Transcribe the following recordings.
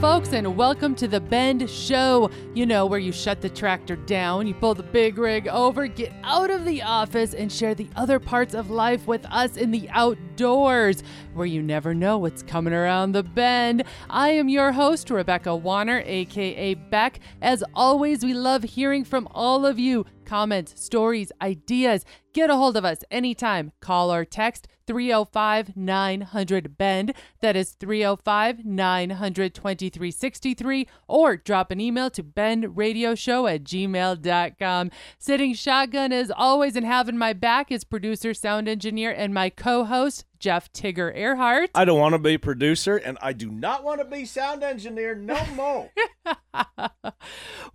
folks, and welcome to The Bend Show. You know, where you shut the tractor down, you pull the big rig over, get out of the office, and share the other parts of life with us in the outdoors, where you never know what's coming around the bend. I am your host, Rebecca Wanner, a.k.a. Beck. As always, we love hearing from all of you. Comments, stories, ideas. Get a hold of us anytime. Call or text 305-900-BEND. That is 305-900-2363. Or drop an email to bendradioshow@gmail.com. Sitting shotgun as always and having my back is producer, sound engineer, and my co-host, Jeff Tigger Earhart. I don't want to be producer, and I do not want to be sound engineer no more.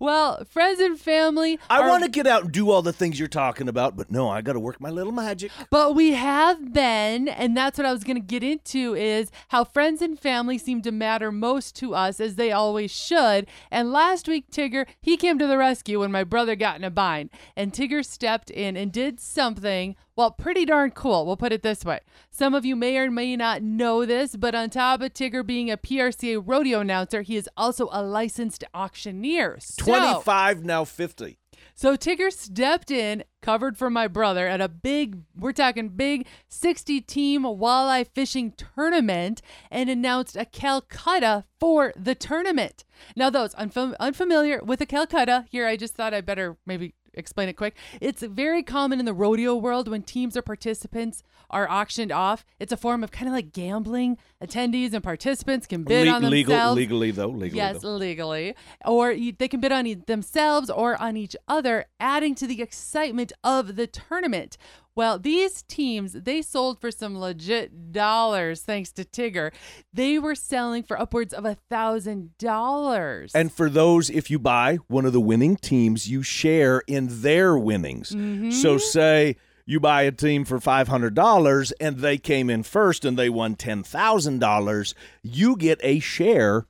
Well, friends and family. I want to get out and do all the things you're talking about, but no, I got to work my little magic. But we have been, and that's what I was going to get into, is how friends and family seem to matter most to us, as they always should. And last week, Tigger, he came to the rescue when my brother got in a bind, and Tigger stepped in and did something, well, pretty darn cool. We'll put it this way. Some of you may or may not know this, but on top of Tigger being a PRCA rodeo announcer, he is also a licensed auctioneer. 25, now 50. So Tigger stepped in, covered for my brother at a big, we're talking big 60-team walleye fishing tournament, and announced a Calcutta for the tournament. Now, those unfamiliar with a Calcutta, here I just thought I better maybe explain it quick. It's very common in the rodeo world when teams or participants are auctioned off. It's a form of kind of like gambling. Attendees and participants can bid on themselves. Legally, though. Yes, legally. Or they can bid on themselves or on each other, adding to the excitement of the tournament. Well, these teams, they sold for some legit dollars, thanks to Tigger. They were selling for upwards of $1,000. And for those, if you buy one of the winning teams, you share in their winnings. Mm-hmm. So say you buy a team for $500 and they came in first and they won $10,000, you get a share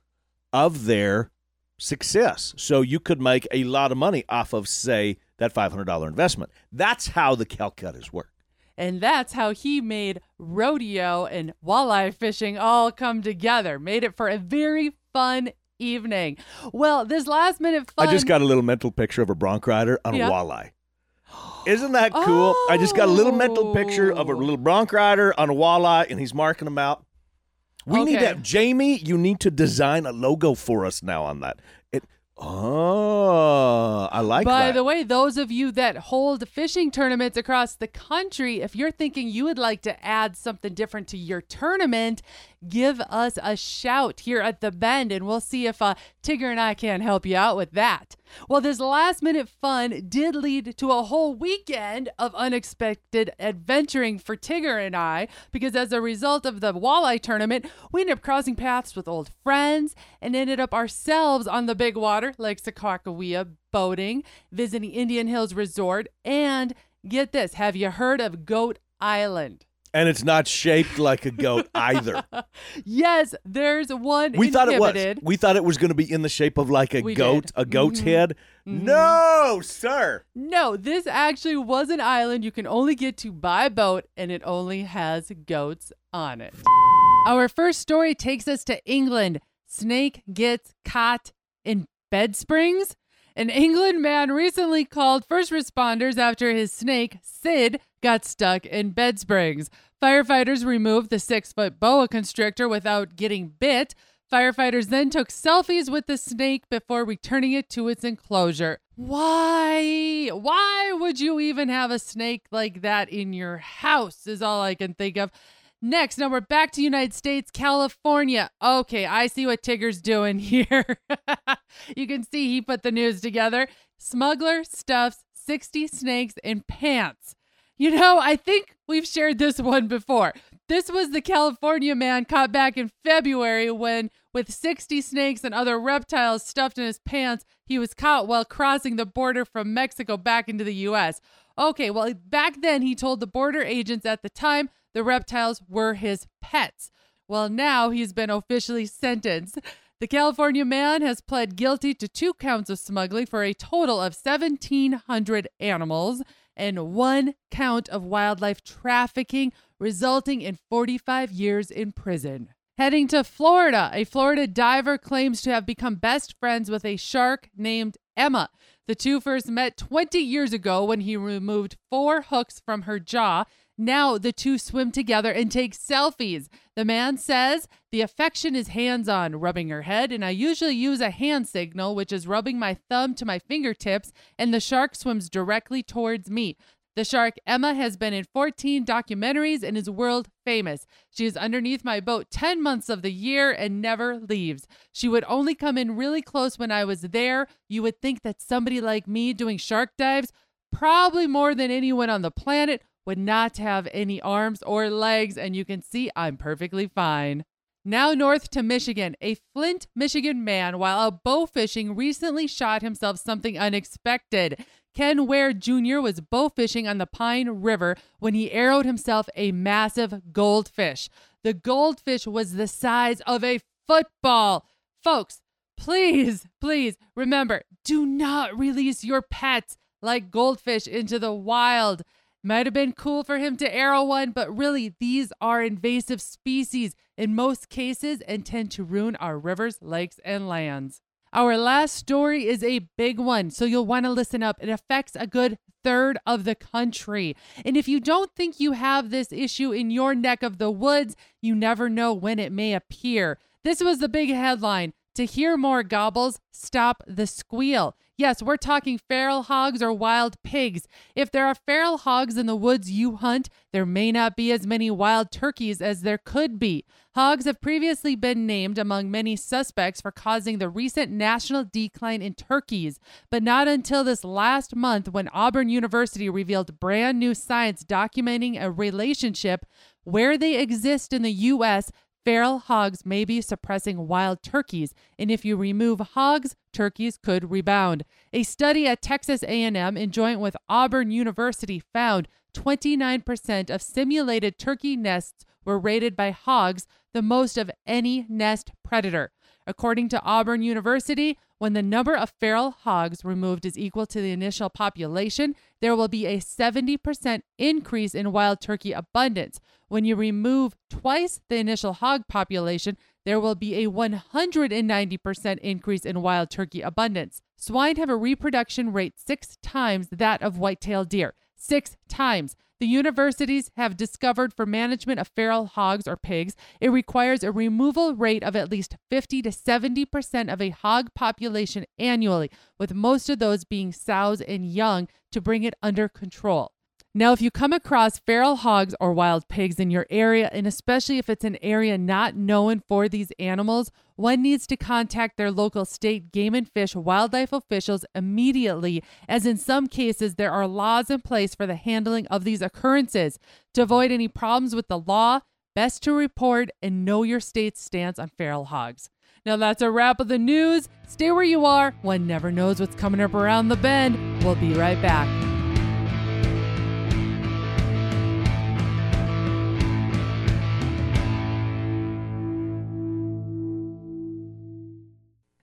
of their success. So you could make a lot of money off of, say, that $500 investment. That's how the Calcuttas work. And that's how he made rodeo and walleye fishing all come together. Made it for a very fun evening. Well, this last minute fun. I just got a little mental picture of a bronc rider on a walleye. Isn't that cool? Oh. I just got a little mental picture of a little bronc rider on a walleye, and he's marking them out. We need to have, Jamie, you need to design a logo for us now on that. Oh, I like that. By the way, those of you that hold fishing tournaments across the country, if you're thinking you would like to add something different to your tournament, give us a shout here at The Bend, and we'll see if Tigger and I can help you out with that. Well, this last-minute fun did lead to a whole weekend of unexpected adventuring for Tigger and I, because as a result of the walleye tournament, we ended up crossing paths with old friends and ended up ourselves on the big water, Lake Sakakawea, boating, visiting Indian Hills Resort, and get this, have you heard of Goat Island? And it's not shaped like a goat either. Yes, there's one we thought inhibited. It was. We thought it was going to be in the shape of like a goat's head. Mm-hmm. No, sir. No, this actually was an island you can only get to by boat, and it only has goats on it. Our first story takes us to England. Snake gets caught in Bed Springs. An England man recently called first responders after his snake, Sid, got stuck in Bed Springs. Firefighters removed the 6-foot boa constrictor without getting bit. Firefighters then took selfies with the snake before returning it to its enclosure. Why? Why would you even have a snake like that in your house is all I can think of. Next, now we're back to United States, California. Okay, I see what Tigger's doing here. You can see he put the news together. Smuggler stuffs 60 snakes in pants. You know, I think we've shared this one before. This was the California man caught back in February when, with 60 snakes and other reptiles stuffed in his pants, he was caught while crossing the border from Mexico back into the U.S. Okay, well, back then he told the border agents at the time the reptiles were his pets. Well, now he's been officially sentenced. The California man has pled guilty to 2 counts of smuggling for a total of 1,700 animals and 1 count of wildlife trafficking, resulting in 45 years in prison. Heading to Florida, a Florida diver claims to have become best friends with a shark named Emma. The two first met 20 years ago when he removed 4 hooks from her jaw. Now the two swim together and take selfies. The man says, the affection is hands-on, rubbing her head, and I usually use a hand signal, which is rubbing my thumb to my fingertips, and the shark swims directly towards me. The shark Emma has been in 14 documentaries and is world famous. She is underneath my boat 10 months of the year and never leaves. She would only come in really close when I was there. You would think that somebody like me doing shark dives, probably more than anyone on the planet, would not have any arms or legs, and you can see I'm perfectly fine. Now north to Michigan, a Flint, Michigan man, while out bow fishing, recently shot himself something unexpected. Ken Ware Jr. was bow fishing on the Pine River when he arrowed himself a massive goldfish. The goldfish was the size of a football. Folks, please remember, do not release your pets like goldfish into the wild. Might have been cool for him to arrow one, but really these are invasive species in most cases and tend to ruin our rivers, lakes, and lands. Our last story is a big one, so you'll want to listen up. It affects a good third of the country. And if you don't think you have this issue in your neck of the woods, you never know when it may appear. This was the big headline. To hear more gobbles, stop the squeal. Yes, we're talking feral hogs or wild pigs. If there are feral hogs in the woods you hunt, there may not be as many wild turkeys as there could be. Hogs have previously been named among many suspects for causing the recent national decline in turkeys, but not until this last month when Auburn University revealed brand new science documenting a relationship where they exist in the U.S. Feral hogs may be suppressing wild turkeys, and if you remove hogs, turkeys could rebound. A study at Texas A&M in joint with Auburn University found 29% of simulated turkey nests were raided by hogs, the most of any nest predator. According to Auburn University, when the number of feral hogs removed is equal to the initial population, there will be a 70% increase in wild turkey abundance. When you remove twice the initial hog population, there will be a 190% increase in wild turkey abundance. Swine have a reproduction rate 6 times that of white-tailed deer. 6 times. The universities have discovered for management of feral hogs or pigs, it requires a removal rate of at least 50 to 70% of a hog population annually, with most of those being sows and young, to bring it under control. Now, if you come across feral hogs or wild pigs in your area, and especially if it's an area not known for these animals, one needs to contact their local state game and fish wildlife officials immediately, as in some cases there are laws in place for the handling of these occurrences. To avoid any problems with the law, best to report and know your state's stance on feral hogs. Now that's a wrap of the news. Stay where you are. One never knows what's coming up around the bend. We'll be right back.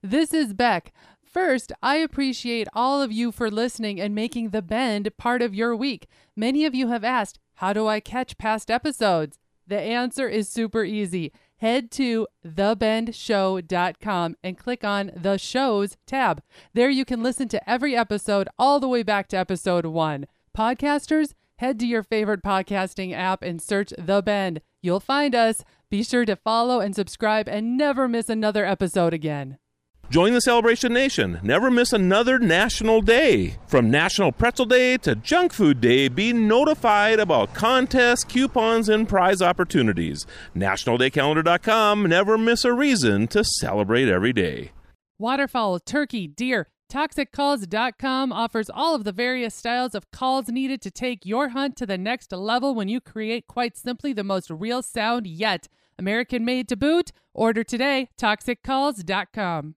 This is Beck. First, I appreciate all of you for listening and making The Bend part of your week. Many of you have asked, how do I catch past episodes? The answer is super easy. Head to thebendshow.com and click on the shows tab. There you can listen to every episode all the way back to episode 1. Podcasters, head to your favorite podcasting app and search The Bend. You'll find us. Be sure to follow and subscribe and never miss another episode again. Join the Celebration Nation. Never miss another national day. From National Pretzel Day to Junk Food Day, be notified about contests, coupons, and prize opportunities. NationalDayCalendar.com. Never miss a reason to celebrate every day. Waterfowl, turkey, deer. ToxicCalls.com offers all of the various styles of calls needed to take your hunt to the next level when you create quite simply the most real sound yet. American-made to boot. Order today. ToxicCalls.com.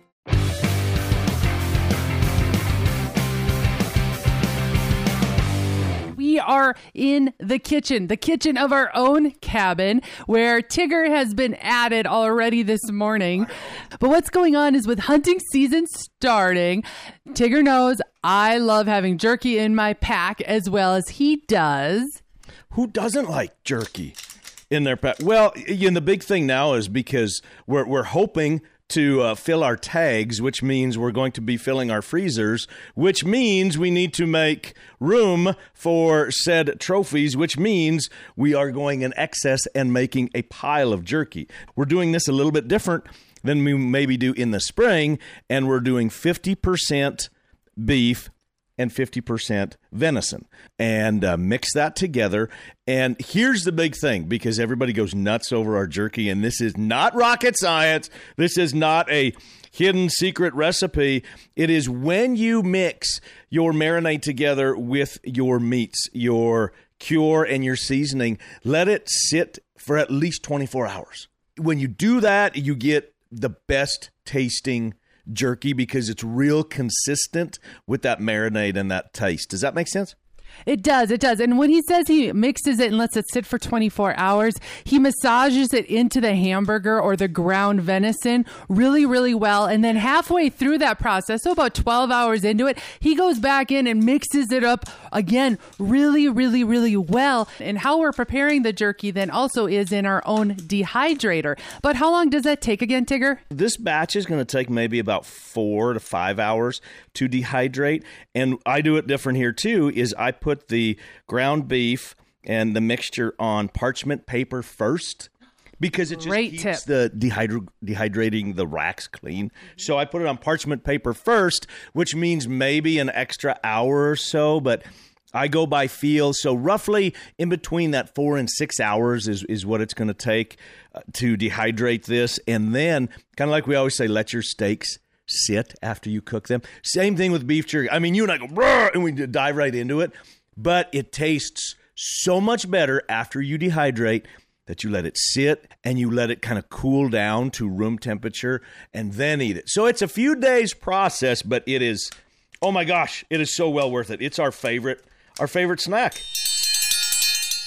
We are in the kitchen of our own cabin, where Tigger has been added already this morning. But what's going on is, with hunting season starting, Tigger knows I love having jerky in my pack as well as he does. Who doesn't like jerky in their pack? Well, the big thing now is because we're hoping to fill our tags, which means we're going to be filling our freezers, which means we need to make room for said trophies, which means we are going in excess and making a pile of jerky. We're doing this a little bit different than we maybe do in the spring, and we're doing 50% beef and 50% venison, and mix that together. And here's the big thing, because everybody goes nuts over our jerky, and this is not rocket science. This is not a hidden secret recipe. It is when you mix your marinade together with your meats, your cure and your seasoning, let it sit for at least 24 hours. When you do that, you get the best tasting jerky because it's real consistent with that marinade and that taste. Does that make sense? It does. It does. And when he says he mixes it and lets it sit for 24 hours, he massages it into the hamburger or the ground venison really, really well. And then halfway through that process, so about 12 hours into it, he goes back in and mixes it up again really, really, really well. And how we're preparing the jerky then also is in our own dehydrator. But how long does that take again, Tigger? This batch is going to take maybe about 4 to 5 hours to dehydrate. And I do it different here too, is I put the ground beef and the mixture on parchment paper first, because it just keeps the dehydrating the racks clean. Mm-hmm. So I put it on parchment paper first, which means maybe an extra hour or so, but I go by feel. So roughly in between that 4 and 6 hours is what it's going to take to dehydrate this. And then, kind of like we always say, let your steaks sit after you cook them. Same thing with beef jerky. I mean, you and I go, "Bruh," and we dive right into it, but it tastes so much better after you dehydrate that you let it sit and you let it kind of cool down to room temperature and then eat it. So it's a few days process, but it is, oh my gosh, it is so well worth it. It's our favorite snack.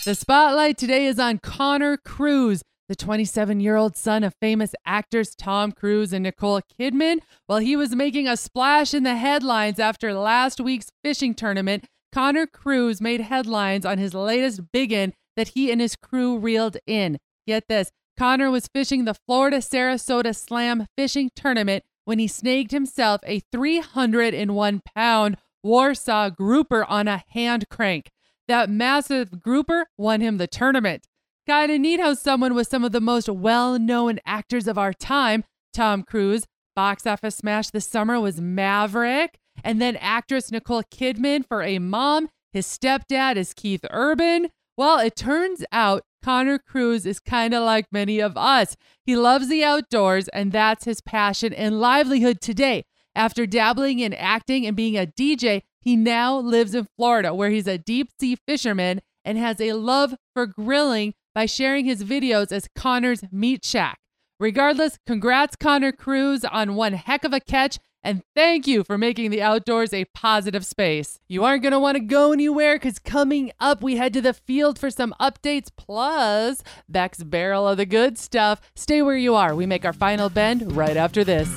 The spotlight today is on Connor Cruise, the 27-year-old son of famous actors Tom Cruise and Nicole Kidman. While he was making a splash in the headlines after last week's fishing tournament, Connor Cruise made headlines on his latest biggin that he and his crew reeled in. Get this, Connor was fishing the Florida Sarasota Slam Fishing Tournament when he snagged himself a 301-pound Warsaw grouper on a hand crank. That massive grouper won him the tournament. Kind of neat how someone with some of the most well-known actors of our time, Tom Cruise, box office smash this summer was Maverick, and then actress Nicole Kidman for A Mom. His stepdad is Keith Urban. Well, it turns out Connor Cruise is kind of like many of us. He loves the outdoors, and that's his passion and livelihood today. After dabbling in acting and being a DJ, he now lives in Florida, where he's a deep-sea fisherman and has a love for grilling, by sharing his videos as Connor's Meat Shack. Regardless, congrats Connor Cruise on one heck of a catch, and thank you for making the outdoors a positive space. You aren't going to want to go anywhere, because coming up, we head to the field for some updates, plus Beck's Barrel of the Good Stuff. Stay where you are. We make our final bend right after this.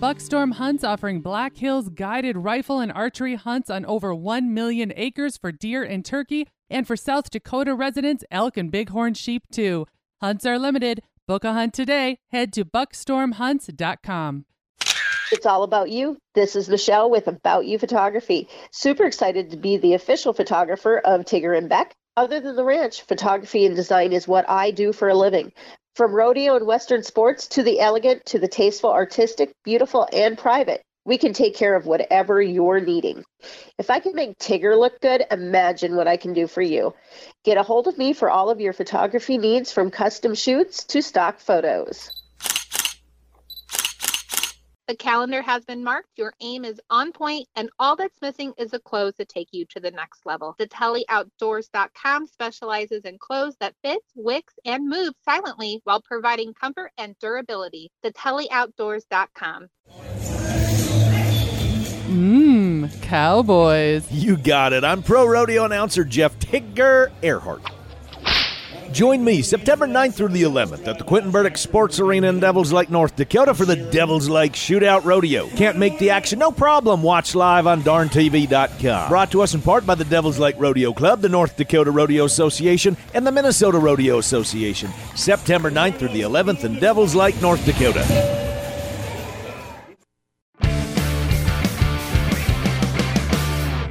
Buckstorm Hunts offering Black Hills guided rifle and archery hunts on over 1 million acres for deer and turkey, and for South Dakota residents, elk and bighorn sheep too. Hunts are limited. Book a hunt today. Head to BuckstormHunts.com. It's all about you. This is Michelle with About You Photography. Super excited to be the official photographer of Tigger and Beck. Other than the ranch, photography and design is what I do for a living. From rodeo and Western sports to the elegant, to the tasteful, artistic, beautiful, and private, we can take care of whatever you're needing. If I can make Tigger look good, imagine what I can do for you. Get a hold of me for all of your photography needs, from custom shoots to stock photos. The calendar has been marked, your aim is on point, and all that's missing is the clothes that take you to the next level. The TellyOutdoors.com specializes in clothes that fits, wicks, and moves silently while providing comfort and durability. The TellyOutdoors.com. Cowboys. You got it. I'm pro rodeo announcer Jeff Tigger Earhart. Join me September 9th through the 11th at the Quentin Burdick Sports Arena in Devils Lake, North Dakota for the Devils Lake Shootout Rodeo. Can't make the action? No problem. Watch live on darnTV.com. Brought to us in part by the Devils Lake Rodeo Club, the North Dakota Rodeo Association, and the Minnesota Rodeo Association. September 9th through the 11th in Devils Lake, North Dakota.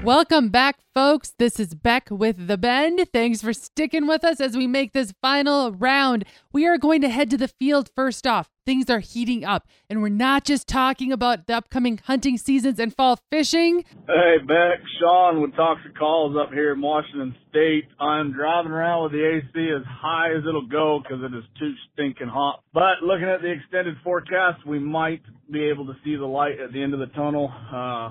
Welcome back, folks. This is Beck with The Bend. Thanks for sticking with us as we make this final round. We are going to head to the field first off. Things are heating up, and we're not just talking about the upcoming hunting seasons and fall fishing. Hey, Beck. Sean with Toxic Calls up here in Washington State. I'm driving around with the AC as high as it'll go because it is too stinking hot. But looking at the extended forecast, we might be able to see the light at the end of the tunnel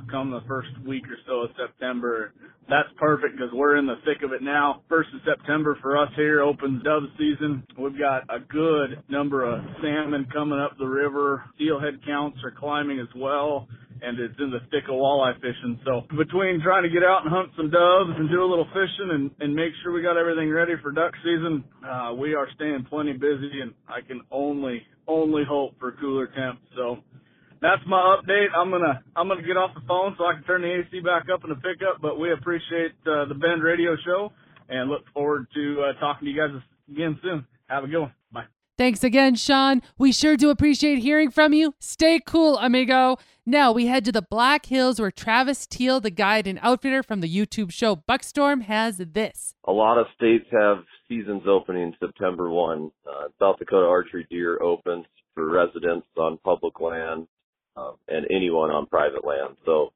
come the first week or so of September. That's perfect because we're in the thick of it now. 1st of September for us here opens dove season. We've got a good number of salmon coming up the river. Steelhead counts are climbing as well, and it's in the thick of walleye fishing. So between trying to get out and hunt some doves and do a little fishing and make sure we got everything ready for duck season, we are staying plenty busy, and I can only hope for cooler temps. So that's my update. I'm gonna get off the phone so I can turn the AC back up in the pickup. But we appreciate the Bend Radio Show and look forward to talking to you guys again soon. Have a good one. Bye. Thanks again, Sean. We sure do appreciate hearing from you. Stay cool, amigo. Now we head to the Black Hills where Travis Teal, the guide and outfitter from the YouTube show Buckstorm, has this. A lot of states have seasons opening September 1. South Dakota archery deer opens for residents on public land. And anyone on private land. So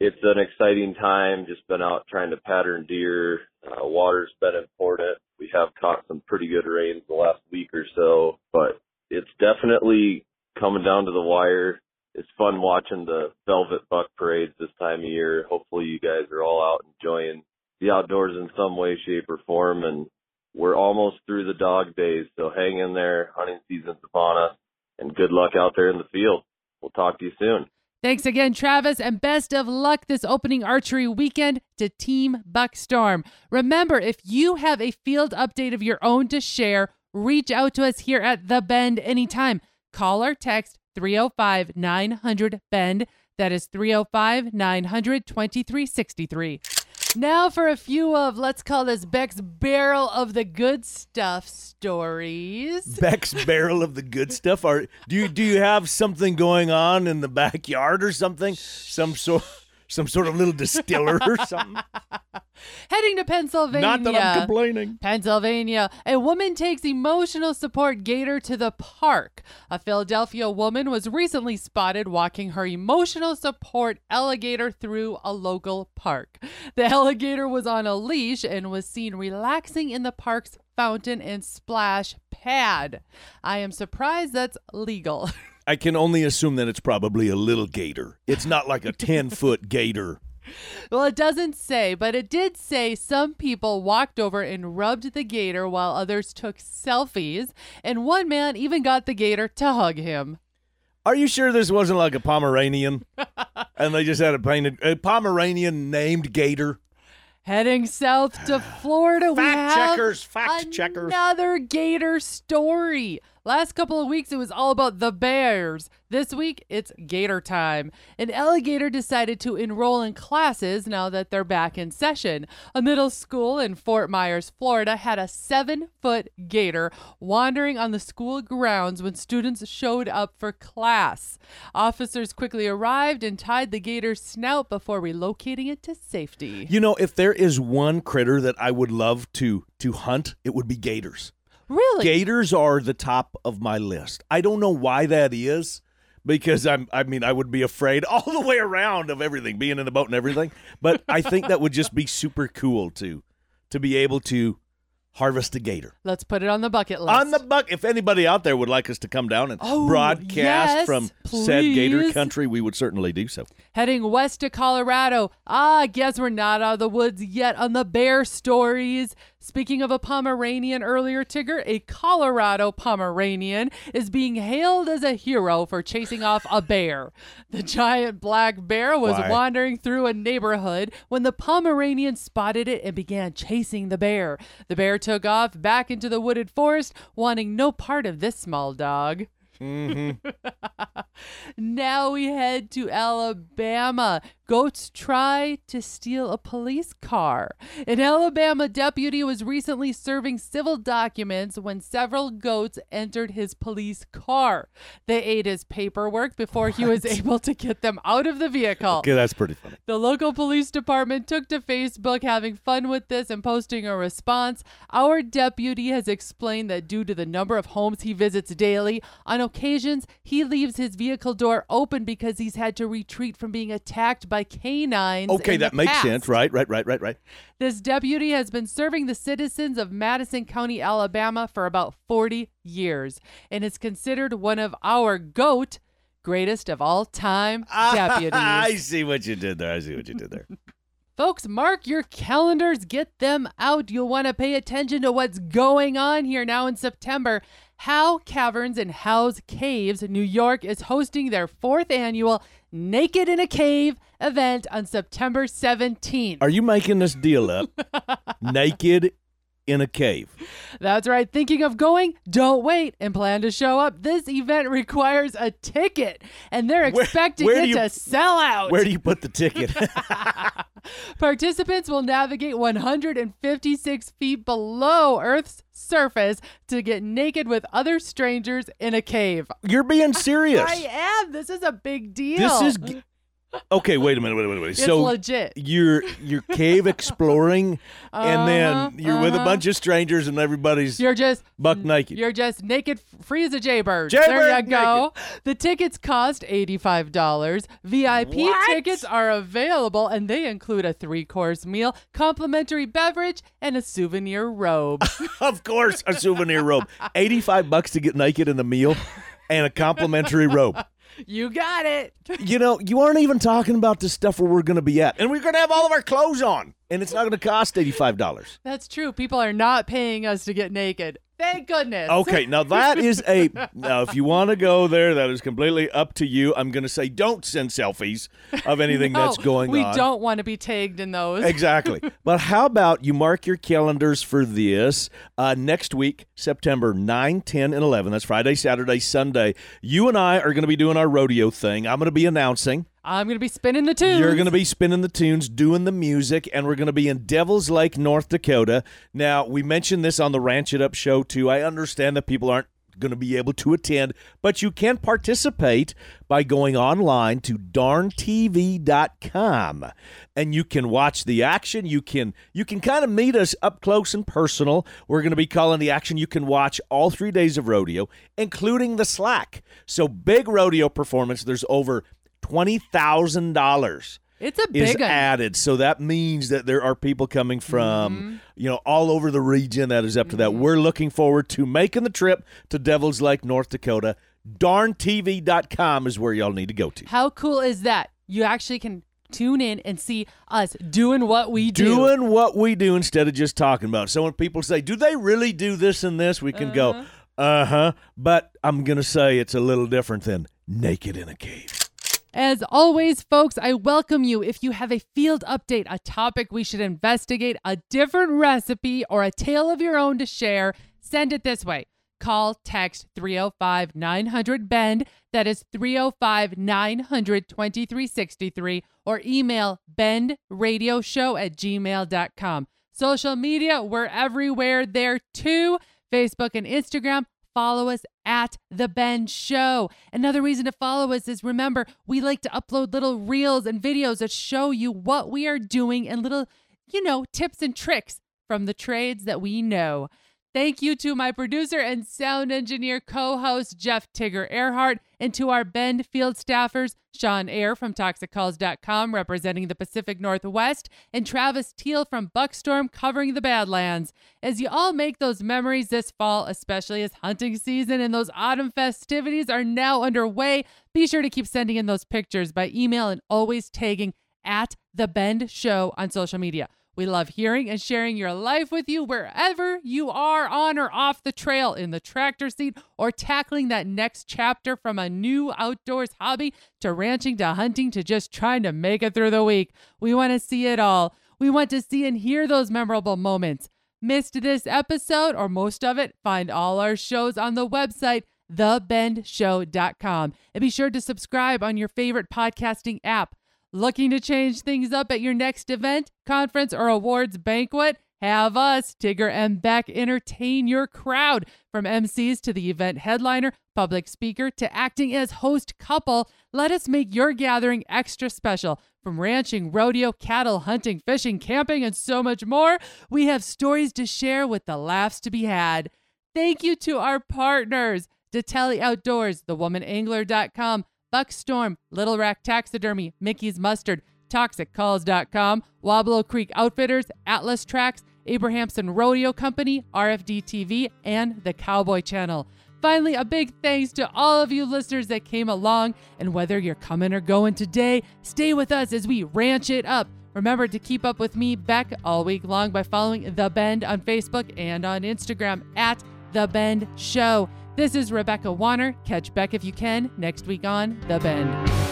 it's an exciting time. Just been out trying to pattern deer. Water's been important. We have caught some pretty good rains the last week or so, but it's definitely coming down to the wire. It's fun watching the velvet buck parades this time of year. Hopefully you guys are all out enjoying the outdoors in some way, shape, or form. And we're almost through the dog days. So hang in there. Hunting season's upon us. And good luck out there in the field. We'll talk to you soon. Thanks again, Travis, and best of luck this opening archery weekend to Team Buckstorm. Remember, if you have a field update of your own to share, reach out to us here at The Bend anytime. Call or text 305-900-BEND. That is 305-900-2363. Now for a few of, let's call this Beck's Barrel of the Good Stuff stories. Beck's Barrel of the Good Stuff? Do you have something going on in the backyard or something? Some sort of little distiller or something? Heading to Pennsylvania. Not that I'm complaining. Pennsylvania. A woman takes emotional support gator to the park. A Philadelphia woman was recently spotted walking her emotional support alligator through a local park. The alligator was on a leash and was seen relaxing in the park's fountain and splash pad. I am surprised that's legal. I can only assume that it's probably a little gator. It's not like a 10-foot gator. Well, it doesn't say, but it did say some people walked over and rubbed the gator while others took selfies, and one man even got the gator to hug him. Are you sure this wasn't like a Pomeranian? And they just had a Pomeranian named Gator? Heading south to Florida, fact checkers. Another gator story. Last couple of weeks, it was all about the bears. This week, it's gator time. An alligator decided to enroll in classes now that they're back in session. A middle school in Fort Myers, Florida, had a 7-foot gator wandering on the school grounds when students showed up for class. Officers quickly arrived and tied the gator's snout before relocating it to safety. You know, if there is one critter that I would love to hunt, it would be gators. Really? Gators are the top of my list. I don't know why that is, because I would be afraid all the way around of everything, being in the boat and everything. But I think that would just be super cool to be able to harvest a gator. Let's put it on the bucket list. On the bucket. If anybody out there would like us to come down and broadcast from said gator country, we would certainly do so. Heading west to Colorado. I guess we're not out of the woods yet on the bear stories. Speaking of a Pomeranian earlier, Tigger, a Colorado Pomeranian is being hailed as a hero for chasing off a bear. The giant black bear was wandering through a neighborhood when the Pomeranian spotted it and began chasing the bear. The bear took off back into the wooded forest, wanting no part of this small dog. Mm-hmm. Now we head to Alabama. Goats try to steal a police car. An Alabama deputy was recently serving civil documents when several goats entered his police car. They ate his paperwork before he was able to get them out of the vehicle. Okay, that's pretty funny. The local police department took to Facebook, having fun with this and posting a response. Our deputy has explained that due to the number of homes he visits daily, on occasions, he leaves his vehicle door open because he's had to retreat from being attacked by canines. Okay, that makes sense. Right. This deputy has been serving the citizens of Madison County, Alabama for about 40 years and is considered one of our GOAT, greatest of all time, deputies. I see what you did there. Folks, mark your calendars. Get them out. You'll want to pay attention to what's going on here now in September. Howe Caverns and Howe's Caves, New York, is hosting their 4th annual Naked in a Cave event on September 17th. Are you making this deal up? Naked in a cave. That's right. Thinking of going? Don't wait and plan to show up. This event requires a ticket, and they're expecting to sell out. Where do you put the ticket? Participants will navigate 156 feet below Earth's surface to get naked with other strangers in a cave. You're being serious. I am. This is a big deal. Okay, wait a minute. It's so legit. You're cave exploring, and then you're with a bunch of strangers, and you're just buck naked. You're just naked, free as a jaybird. There you go. Naked. The tickets cost $85. VIP tickets are available, and they include a 3-course meal, complimentary beverage, and a souvenir robe. Of course, a souvenir robe. $85 to get naked in the meal, and a complimentary robe. You got it. You know, you aren't even talking about the stuff where we're going to be at. And we're going to have all of our clothes on. And it's not going to cost $85. That's true. People are not paying us to get naked. Thank goodness. Okay, now that is now if you want to go there, that is completely up to you. I'm going to say don't send selfies of anything that's going on. We don't want to be tagged in those. Exactly. But how about you mark your calendars for this next week, September 9, 10, and 11. That's Friday, Saturday, Sunday. You and I are going to be doing our rodeo thing. I'm going to be announcing. I'm going to be spinning the tunes. You're going to be spinning the tunes, doing the music, and we're going to be in Devils Lake, North Dakota. Now, we mentioned this on the Ranch It Up show, too. I understand that people aren't going to be able to attend, but you can participate by going online to darnTV.com, and you can watch the action. You can kind of meet us up close and personal. We're going to be calling the action. You can watch all 3 days of rodeo, including the slack. So big rodeo performance. There's over $20,000 added. So that means that there are people coming from, all over the region that is up to that. We're looking forward to making the trip to Devils Lake, North Dakota. DarnTV.com is where y'all need to go to. How cool is that? You actually can tune in and see us doing what we do. Doing what we do instead of just talking about it. So when people say, do they really do this and this? We can go, But I'm going to say it's a little different than naked in a cave. As always, folks, I welcome you if you have a field update, a topic we should investigate, a different recipe, or a tale of your own to share. Send it this way. Call, text 305-900-BEND, that is 305-900-2363, or email bendradioshow@gmail.com. Social media, we're everywhere there too. Facebook and Instagram. Follow us at The Bend Show. Another reason to follow us is, remember, we like to upload little reels and videos that show you what we are doing and little, tips and tricks from the trades that we know. Thank you to my producer and sound engineer co-host, Jeff Tigger Earhart, and to our Bend field staffers, Sean Ayer from ToxicCalls.com representing the Pacific Northwest, and Travis Teal from Buckstorm covering the Badlands. As you all make those memories this fall, especially as hunting season and those autumn festivities are now underway, be sure to keep sending in those pictures by email and always tagging at The Bend Show on social media. We love hearing and sharing your life with you wherever you are, on or off the trail, in the tractor seat, or tackling that next chapter from a new outdoors hobby to ranching to hunting to just trying to make it through the week. We want to see it all. We want to see and hear those memorable moments. Missed this episode or most of it? Find all our shows on the website, thebendshow.com. And be sure to subscribe on your favorite podcasting app. Looking to change things up at your next event, conference, or awards banquet? Have us, Tigger and Beck, entertain your crowd. From MCs to the event headliner, public speaker to acting as host couple, let us make your gathering extra special. From ranching, rodeo, cattle, hunting, fishing, camping, and so much more, we have stories to share with the laughs to be had. Thank you to our partners, to Telly Outdoors, TheWomanAngler.com, Buckstorm, Little Rack Taxidermy, Mickey's Mustard, ToxicCalls.com, Wablo Creek Outfitters, Atlas Tracks, Abrahamson Rodeo Company, RFD TV, and the Cowboy Channel. Finally, a big thanks to all of you listeners that came along, and whether you're coming or going today, stay with us as we ranch it up. Remember to keep up with me, Beck, all week long by following The Bend on Facebook and on Instagram at The Bend Show. This is Rebecca Wanner. Catch Beck if you can next week on The Bend.